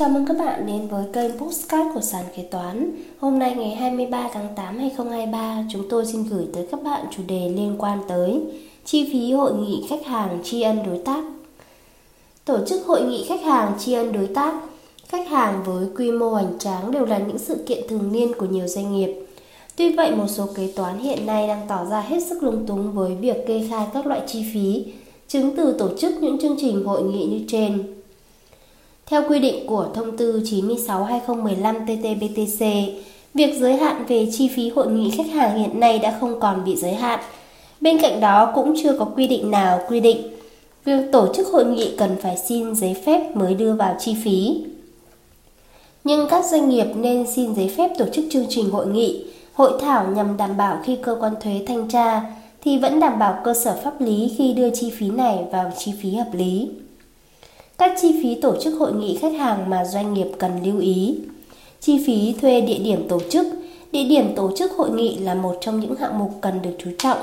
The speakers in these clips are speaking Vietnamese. Chào mừng các bạn đến với kênh Postcard của Sàn Kế Toán. Hôm nay ngày 23 tháng 8 2023, chúng tôi xin gửi tới các bạn chủ đề liên quan tới chi phí hội nghị khách hàng tri ân đối tác. Tổ chức hội nghị khách hàng tri ân đối tác, khách hàng với quy mô hoành tráng đều là những sự kiện thường niên của nhiều doanh nghiệp. Tuy vậy, một số kế toán hiện nay đang tỏ ra hết sức lúng túng với việc kê khai các loại chi phí, chứng từ tổ chức những chương trình hội nghị như trên. Theo quy định của Thông tư 96/2015/TT-BTC, việc giới hạn về chi phí hội nghị khách hàng hiện nay đã không còn bị giới hạn. Bên cạnh đó cũng chưa có quy định nào quy định việc tổ chức hội nghị cần phải xin giấy phép mới đưa vào chi phí. Nhưng các doanh nghiệp nên xin giấy phép tổ chức chương trình hội nghị, hội thảo nhằm đảm bảo khi cơ quan thuế thanh tra thì vẫn đảm bảo cơ sở pháp lý khi đưa chi phí này vào chi phí hợp lý. Các chi phí tổ chức hội nghị khách hàng mà doanh nghiệp cần lưu ý. Chi phí thuê địa điểm tổ chức. Địa điểm tổ chức hội nghị là một trong những hạng mục cần được chú trọng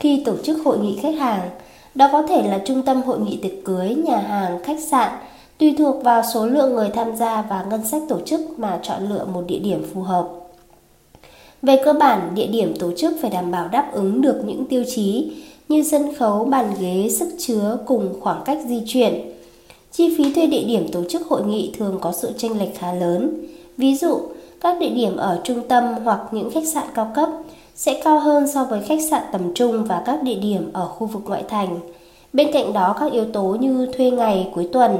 khi tổ chức hội nghị khách hàng. Đó có thể là trung tâm hội nghị tiệc cưới, nhà hàng, khách sạn, tùy thuộc vào số lượng người tham gia và ngân sách tổ chức mà chọn lựa một địa điểm phù hợp. Về cơ bản, địa điểm tổ chức phải đảm bảo đáp ứng được những tiêu chí như sân khấu, bàn ghế, sức chứa cùng khoảng cách di chuyển. Chi phí thuê địa điểm tổ chức hội nghị thường có sự chênh lệch khá lớn. Ví dụ, các địa điểm ở trung tâm hoặc những khách sạn cao cấp sẽ cao hơn so với khách sạn tầm trung và các địa điểm ở khu vực ngoại thành. Bên cạnh đó, các yếu tố như thuê ngày cuối tuần,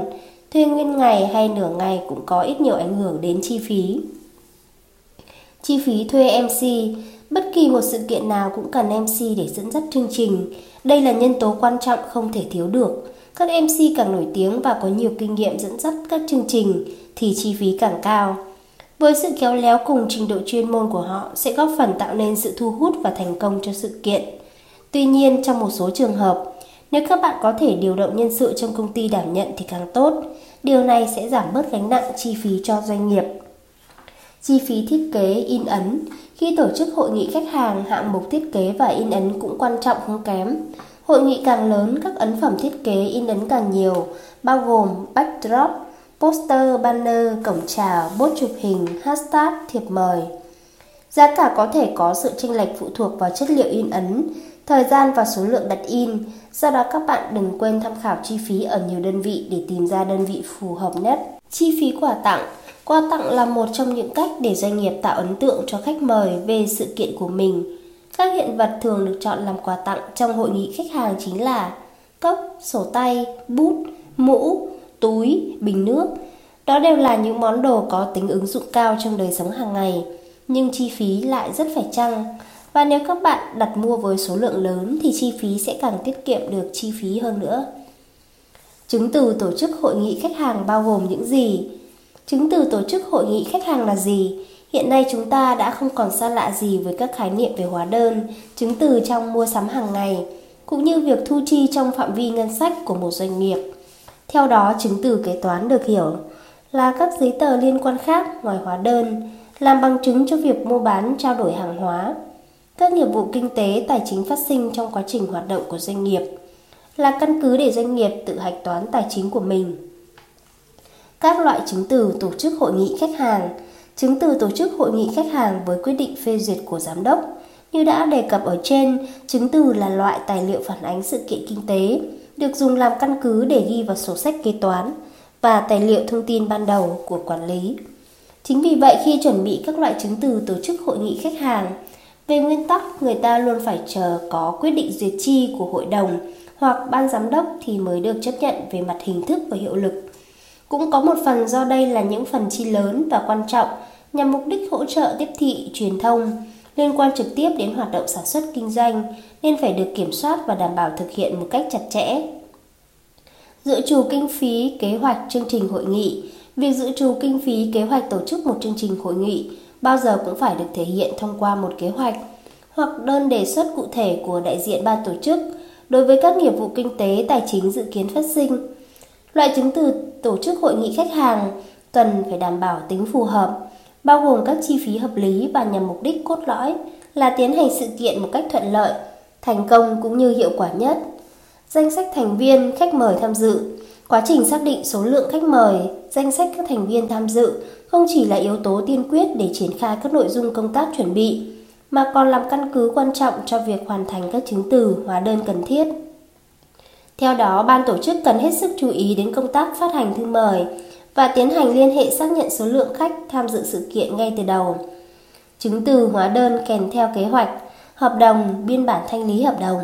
thuê nguyên ngày hay nửa ngày cũng có ít nhiều ảnh hưởng đến chi phí. Chi phí thuê MC. Bất kỳ một sự kiện nào cũng cần MC để dẫn dắt chương trình. Đây là nhân tố quan trọng không thể thiếu được. Các MC càng nổi tiếng và có nhiều kinh nghiệm dẫn dắt các chương trình thì chi phí càng cao. Với sự khéo léo cùng trình độ chuyên môn của họ sẽ góp phần tạo nên sự thu hút và thành công cho sự kiện. Tuy nhiên, trong một số trường hợp, nếu các bạn có thể điều động nhân sự trong công ty đảm nhận thì càng tốt. Điều này sẽ giảm bớt gánh nặng chi phí cho doanh nghiệp. Chi phí thiết kế, in ấn. Khi tổ chức hội nghị khách hàng, hạng mục thiết kế và in ấn cũng quan trọng không kém. Hội nghị càng lớn, các ấn phẩm thiết kế in ấn càng nhiều, bao gồm backdrop, poster, banner, cổng chào, bốt chụp hình, hashtag, thiệp mời. Giá cả có thể có sự chênh lệch phụ thuộc vào chất liệu in ấn, thời gian và số lượng đặt in. Do đó các bạn đừng quên tham khảo chi phí ở nhiều đơn vị để tìm ra đơn vị phù hợp nhất. Chi phí quà tặng. Quà tặng là một trong những cách để doanh nghiệp tạo ấn tượng cho khách mời về sự kiện của mình. Các hiện vật thường được chọn làm quà tặng trong hội nghị khách hàng chính là cốc, sổ tay, bút, mũ, túi, bình nước. Đó đều là những món đồ có tính ứng dụng cao trong đời sống hàng ngày, nhưng chi phí lại rất phải chăng. Và nếu các bạn đặt mua với số lượng lớn thì chi phí sẽ càng tiết kiệm được chi phí hơn nữa. Chứng từ tổ chức hội nghị khách hàng bao gồm những gì? Chứng từ tổ chức hội nghị khách hàng là gì? Hiện nay chúng ta đã không còn xa lạ gì với các khái niệm về hóa đơn, chứng từ trong mua sắm hàng ngày, cũng như việc thu chi trong phạm vi ngân sách của một doanh nghiệp. Theo đó, chứng từ kế toán được hiểu là các giấy tờ liên quan khác ngoài hóa đơn, làm bằng chứng cho việc mua bán, trao đổi hàng hóa, các nghiệp vụ kinh tế, tài chính phát sinh trong quá trình hoạt động của doanh nghiệp, là căn cứ để doanh nghiệp tự hạch toán tài chính của mình. Các loại chứng từ tổ chức hội nghị khách hàng. Chứng từ tổ chức hội nghị khách hàng với quyết định phê duyệt của giám đốc. Như đã đề cập ở trên, chứng từ là loại tài liệu phản ánh sự kiện kinh tế, được dùng làm căn cứ để ghi vào sổ sách kế toán và tài liệu thông tin ban đầu của quản lý. Chính vì vậy, khi chuẩn bị các loại chứng từ tổ chức hội nghị khách hàng, về nguyên tắc người ta luôn phải chờ có quyết định duyệt chi của hội đồng hoặc ban giám đốc thì mới được chấp nhận về mặt hình thức và hiệu lực. Cũng có một phần do đây là những phần chi lớn và quan trọng nhằm mục đích hỗ trợ tiếp thị, truyền thông, liên quan trực tiếp đến hoạt động sản xuất kinh doanh nên phải được kiểm soát và đảm bảo thực hiện một cách chặt chẽ. Dự trù kinh phí, kế hoạch, chương trình hội nghị. Việc dự trù kinh phí, kế hoạch tổ chức một chương trình hội nghị bao giờ cũng phải được thể hiện thông qua một kế hoạch hoặc đơn đề xuất cụ thể của đại diện ban tổ chức đối với các nghiệp vụ kinh tế, tài chính dự kiến phát sinh. Loại chứng từ tổ chức hội nghị khách hàng cần phải đảm bảo tính phù hợp, bao gồm các chi phí hợp lý và nhằm mục đích cốt lõi là tiến hành sự kiện một cách thuận lợi, thành công cũng như hiệu quả nhất. Danh sách thành viên, khách mời tham dự. Quá trình xác định số lượng khách mời, danh sách các thành viên tham dự không chỉ là yếu tố tiên quyết để triển khai các nội dung công tác chuẩn bị, mà còn làm căn cứ quan trọng cho việc hoàn thành các chứng từ, hóa đơn cần thiết. Theo đó, ban tổ chức cần hết sức chú ý đến công tác phát hành thư mời và tiến hành liên hệ xác nhận số lượng khách tham dự sự kiện ngay từ đầu. Chứng từ, hóa đơn kèm theo kế hoạch, hợp đồng, biên bản thanh lý hợp đồng.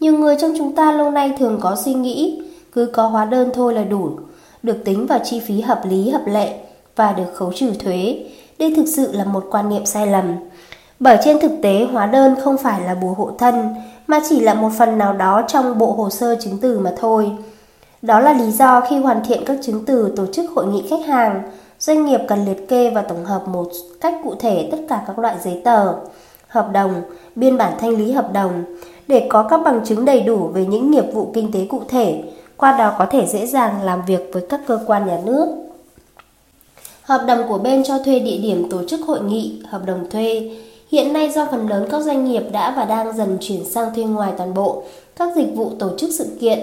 Nhiều người trong chúng ta lâu nay thường có suy nghĩ cứ có hóa đơn thôi là đủ, được tính vào chi phí hợp lý hợp lệ và được khấu trừ thuế. Đây thực sự là một quan niệm sai lầm. Bởi trên thực tế, hóa đơn không phải là bùa hộ thân, mà chỉ là một phần nào đó trong bộ hồ sơ chứng từ mà thôi. Đó là lý do khi hoàn thiện các chứng từ tổ chức hội nghị khách hàng, doanh nghiệp cần liệt kê và tổng hợp một cách cụ thể tất cả các loại giấy tờ, hợp đồng, biên bản thanh lý hợp đồng để có các bằng chứng đầy đủ về những nghiệp vụ kinh tế cụ thể, qua đó có thể dễ dàng làm việc với các cơ quan nhà nước. Hợp đồng của bên cho thuê địa điểm tổ chức hội nghị, hợp đồng thuê. Hiện nay do phần lớn các doanh nghiệp đã và đang dần chuyển sang thuê ngoài toàn bộ các dịch vụ tổ chức sự kiện,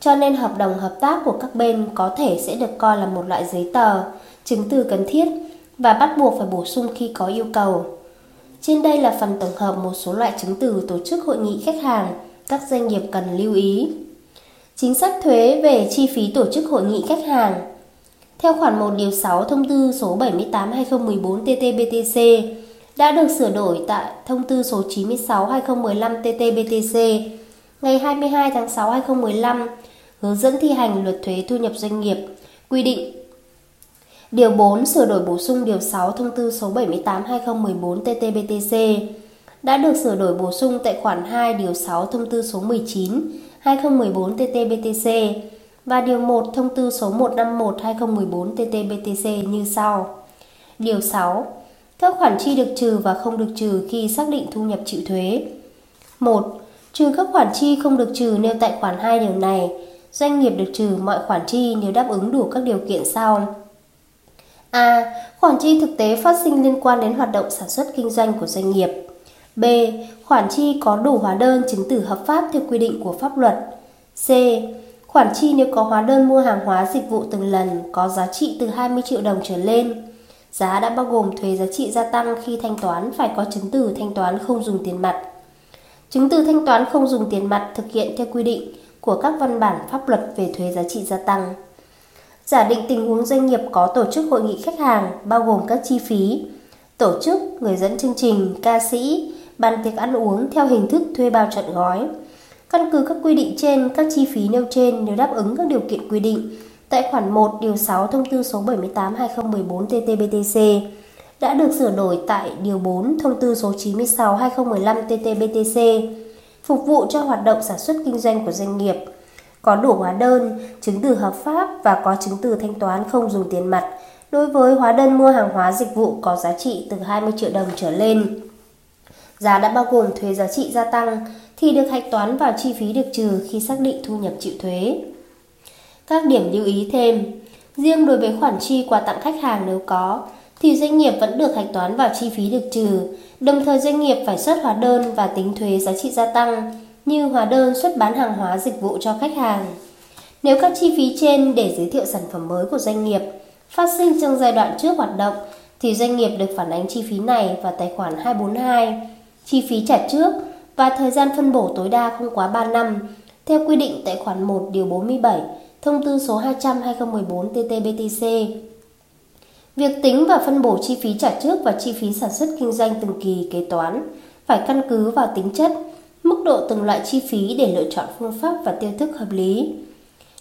cho nên hợp đồng hợp tác của các bên có thể sẽ được coi là một loại giấy tờ, chứng từ cần thiết và bắt buộc phải bổ sung khi có yêu cầu. Trên đây là phần tổng hợp một số loại chứng từ tổ chức hội nghị khách hàng các doanh nghiệp cần lưu ý. Chính sách thuế về chi phí tổ chức hội nghị khách hàng. Theo khoản 1 điều 6 thông tư số 78/2014/TT-BTC đã được sửa đổi tại thông tư số 96/2015/TT-BTC ngày 22 tháng 6 2015 hướng dẫn thi hành luật thuế thu nhập doanh nghiệp quy định. Điều 4 sửa đổi bổ sung điều 6 thông tư số 78/2014/TT-BTC đã được sửa đổi bổ sung tại khoản 2 điều 6 thông tư số 19/2014/TT-BTC và điều 1 thông tư số 151/2014/TT-BTC như sau. Điều 6. Các khoản chi được trừ và không được trừ khi xác định thu nhập chịu thuế. 1. Trừ các khoản chi không được trừ nêu tại khoản 2 điều này, doanh nghiệp được trừ mọi khoản chi nếu đáp ứng đủ các điều kiện sau. A. Khoản chi thực tế phát sinh liên quan đến hoạt động sản xuất kinh doanh của doanh nghiệp. B. Khoản chi có đủ hóa đơn chứng từ hợp pháp theo quy định của pháp luật. C. Khoản chi nếu có hóa đơn mua hàng hóa dịch vụ từng lần có giá trị từ 20 triệu đồng trở lên. Giá đã bao gồm thuế giá trị gia tăng khi thanh toán phải có chứng từ thanh toán không dùng tiền mặt. Chứng từ thanh toán không dùng tiền mặt thực hiện theo quy định của các văn bản pháp luật về thuế giá trị gia tăng. Giả định tình huống doanh nghiệp có tổ chức hội nghị khách hàng bao gồm các chi phí, tổ chức, người dẫn chương trình, ca sĩ, bàn tiệc ăn uống theo hình thức thuê bao trọn gói. Căn cứ các quy định trên, các chi phí nêu trên nếu đáp ứng các điều kiện quy định tại khoản 1 điều 6 thông tư số 78/2014/TT-BTC đã được sửa đổi tại điều 4 thông tư số 96/2015/TT-BTC phục vụ cho hoạt động sản xuất kinh doanh của doanh nghiệp, có đủ hóa đơn, chứng từ hợp pháp và có chứng từ thanh toán không dùng tiền mặt đối với hóa đơn mua hàng hóa dịch vụ có giá trị từ 20 triệu đồng trở lên. Giá đã bao gồm thuế giá trị gia tăng thì được hạch toán vào chi phí được trừ khi xác định thu nhập chịu thuế. Các điểm lưu ý thêm, riêng đối với khoản chi quà tặng khách hàng nếu có, thì doanh nghiệp vẫn được hạch toán vào chi phí được trừ, đồng thời doanh nghiệp phải xuất hóa đơn và tính thuế giá trị gia tăng như hóa đơn xuất bán hàng hóa dịch vụ cho khách hàng. Nếu các chi phí trên để giới thiệu sản phẩm mới của doanh nghiệp phát sinh trong giai đoạn trước hoạt động, thì doanh nghiệp được phản ánh chi phí này vào tài khoản 242, chi phí trả trước và thời gian phân bổ tối đa không quá 3 năm, theo quy định tại khoản 1 điều 47, thông tư số 200/2014/TT-BTC. Việc tính và phân bổ chi phí trả trước và chi phí sản xuất kinh doanh từng kỳ kế toán phải căn cứ vào tính chất, mức độ từng loại chi phí để lựa chọn phương pháp và tiêu thức hợp lý.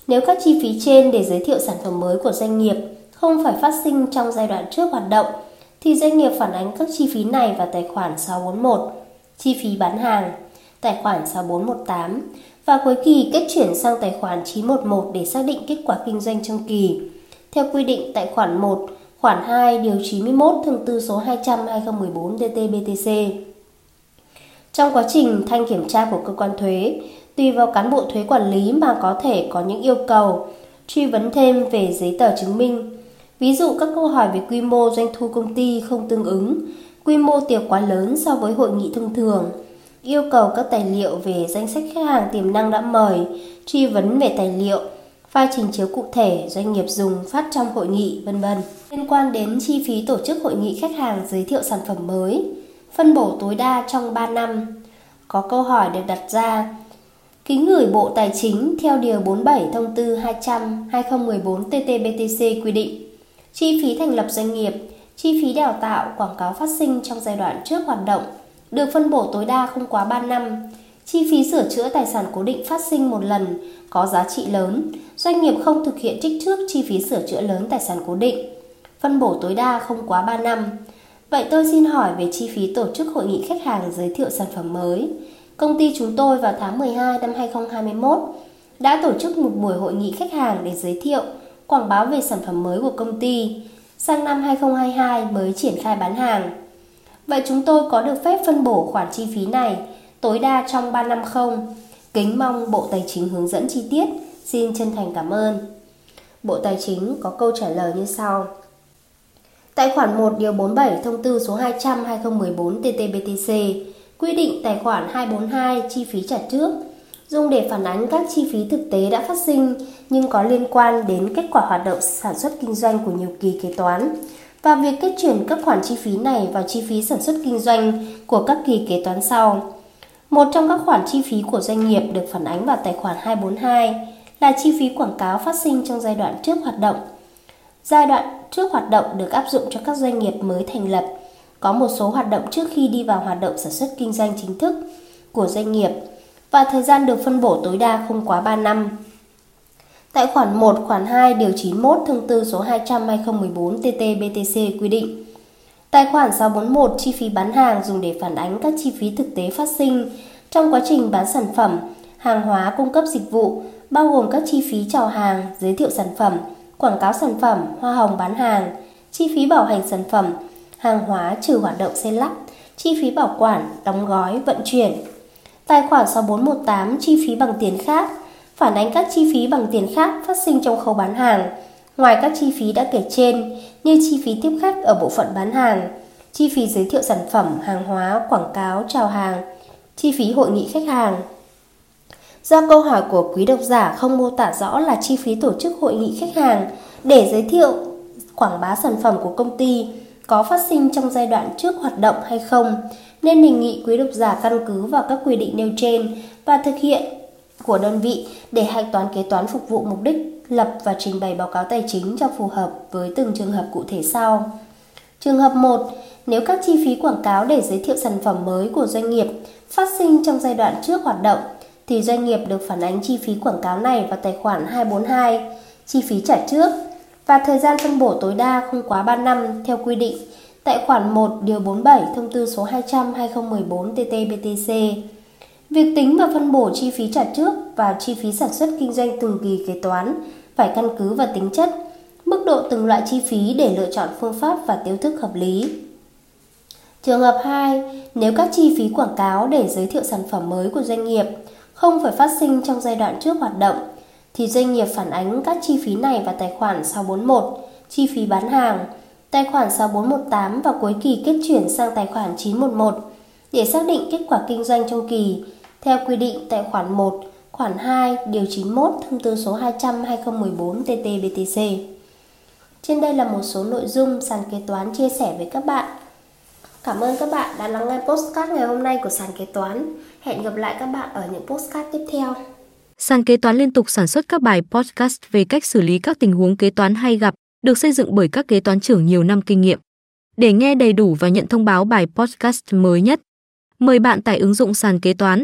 Nếu các chi phí trên để giới thiệu sản phẩm mới của doanh nghiệp không phải phát sinh trong giai đoạn trước hoạt động, thì doanh nghiệp phản ánh các chi phí này vào tài khoản 641, chi phí bán hàng, tài khoản 6418 và cuối kỳ kết chuyển sang tài khoản 911 để xác định kết quả kinh doanh trong kỳ, theo quy định tại khoản 1, khoản 2, điều 91 thông tư số 200/2014/TT-BTC. Trong quá trình thanh kiểm tra của cơ quan thuế, tùy vào cán bộ thuế quản lý mà có thể có những yêu cầu, truy vấn thêm về giấy tờ chứng minh. Ví dụ các câu hỏi về quy mô doanh thu công ty không tương ứng, quy mô tiệc quá lớn so với hội nghị thông thường, yêu cầu các tài liệu về danh sách khách hàng tiềm năng đã mời, truy vấn về tài liệu, file trình chiếu cụ thể doanh nghiệp dùng phát trong hội nghị, v.v. Liên quan đến chi phí tổ chức hội nghị khách hàng giới thiệu sản phẩm mới, phân bổ tối đa trong 3 năm. Có câu hỏi được đặt ra, kính gửi Bộ Tài chính theo Điều 47 Thông tư 200/2014/TT-BTC quy định, chi phí thành lập doanh nghiệp, chi phí đào tạo, quảng cáo phát sinh trong giai đoạn trước hoạt động được phân bổ tối đa không quá 3 năm. Chi phí sửa chữa tài sản cố định phát sinh một lần có giá trị lớn, doanh nghiệp không thực hiện trích trước chi phí sửa chữa lớn tài sản cố định, phân bổ tối đa không quá 3 năm. Vậy tôi xin hỏi về chi phí tổ chức hội nghị khách hàng giới thiệu sản phẩm mới. Công ty chúng tôi vào tháng 12 năm 2021 đã tổ chức một buổi hội nghị khách hàng để giới thiệu, quảng bá về sản phẩm mới của công ty. Sang năm 2022 mới triển khai bán hàng. Vậy chúng tôi có được phép phân bổ khoản chi phí này tối đa trong 3 năm không? Kính mong Bộ Tài chính hướng dẫn chi tiết. Xin chân thành cảm ơn. Bộ Tài chính có câu trả lời như sau. Tại khoản 1 điều 47 thông tư số 200/2014/TT-BTC quy định tài khoản 242 chi phí trả trước dùng để phản ánh các chi phí thực tế đã phát sinh nhưng có liên quan đến kết quả hoạt động sản xuất kinh doanh của nhiều kỳ kế toán và việc kết chuyển các khoản chi phí này vào chi phí sản xuất kinh doanh của các kỳ kế toán sau. Một trong các khoản chi phí của doanh nghiệp được phản ánh vào tài khoản 242 là chi phí quảng cáo phát sinh trong giai đoạn trước hoạt động. Giai đoạn trước hoạt động được áp dụng cho các doanh nghiệp mới thành lập, có một số hoạt động trước khi đi vào hoạt động sản xuất kinh doanh chính thức của doanh nghiệp và thời gian được phân bổ tối đa không quá 3 năm. Tại khoản 1, khoản 2, điều 91 thông tư số 200/2014/TT-BTC quy định, tài khoản 641 chi phí bán hàng dùng để phản ánh các chi phí thực tế phát sinh trong quá trình bán sản phẩm, hàng hóa cung cấp dịch vụ, bao gồm các chi phí chào hàng, giới thiệu sản phẩm, quảng cáo sản phẩm, hoa hồng bán hàng, chi phí bảo hành sản phẩm, hàng hóa trừ hoạt động xây lắp, chi phí bảo quản, đóng gói, vận chuyển. Tài khoản 6418 chi phí bằng tiền khác, phản ánh các chi phí bằng tiền khác phát sinh trong khâu bán hàng, ngoài các chi phí đã kể trên như chi phí tiếp khách ở bộ phận bán hàng, chi phí giới thiệu sản phẩm, hàng hóa, quảng cáo, chào hàng, chi phí hội nghị khách hàng. Do câu hỏi của quý độc giả không mô tả rõ là chi phí tổ chức hội nghị khách hàng để giới thiệu, quảng bá sản phẩm của công ty có phát sinh trong giai đoạn trước hoạt động hay không, nên đề nghị quý độc giả căn cứ vào các quy định nêu trên và thực hiện của đơn vị để hạch toán kế toán phục vụ mục đích lập và trình bày báo cáo tài chính cho phù hợp với từng trường hợp cụ thể sau. Trường hợp 1, nếu các chi phí quảng cáo để giới thiệu sản phẩm mới của doanh nghiệp phát sinh trong giai đoạn trước hoạt động, thì doanh nghiệp được phản ánh chi phí quảng cáo này vào tài khoản 242, chi phí trả trước và thời gian phân bổ tối đa không quá 3 năm theo quy định tại khoản 1 điều 47 thông tư số 200/2014/TT-BTC. Việc tính và phân bổ chi phí trả trước và chi phí sản xuất kinh doanh từng kỳ kế toán phải căn cứ vào tính chất, mức độ từng loại chi phí để lựa chọn phương pháp và tiêu thức hợp lý. Trường hợp 2, nếu các chi phí quảng cáo để giới thiệu sản phẩm mới của doanh nghiệp không phải phát sinh trong giai đoạn trước hoạt động, thì doanh nghiệp phản ánh các chi phí này vào tài khoản 641, chi phí bán hàng, tài khoản 6418 và cuối kỳ kết chuyển sang tài khoản 911 để xác định kết quả kinh doanh trong kỳ, theo quy định tại khoản 1, khoản 2, điều 91 thông tư số 200/2014/TT-BTC. Trên đây là một số nội dung sàn kế toán chia sẻ với các bạn. Cảm ơn các bạn đã lắng nghe podcast ngày hôm nay của sàn kế toán. Hẹn gặp lại các bạn ở những podcast tiếp theo. Sàn kế toán liên tục sản xuất các bài podcast về cách xử lý các tình huống kế toán hay gặp, được xây dựng bởi các kế toán trưởng nhiều năm kinh nghiệm. Để nghe đầy đủ và nhận thông báo bài podcast mới nhất, mời bạn tải ứng dụng sàn kế toán,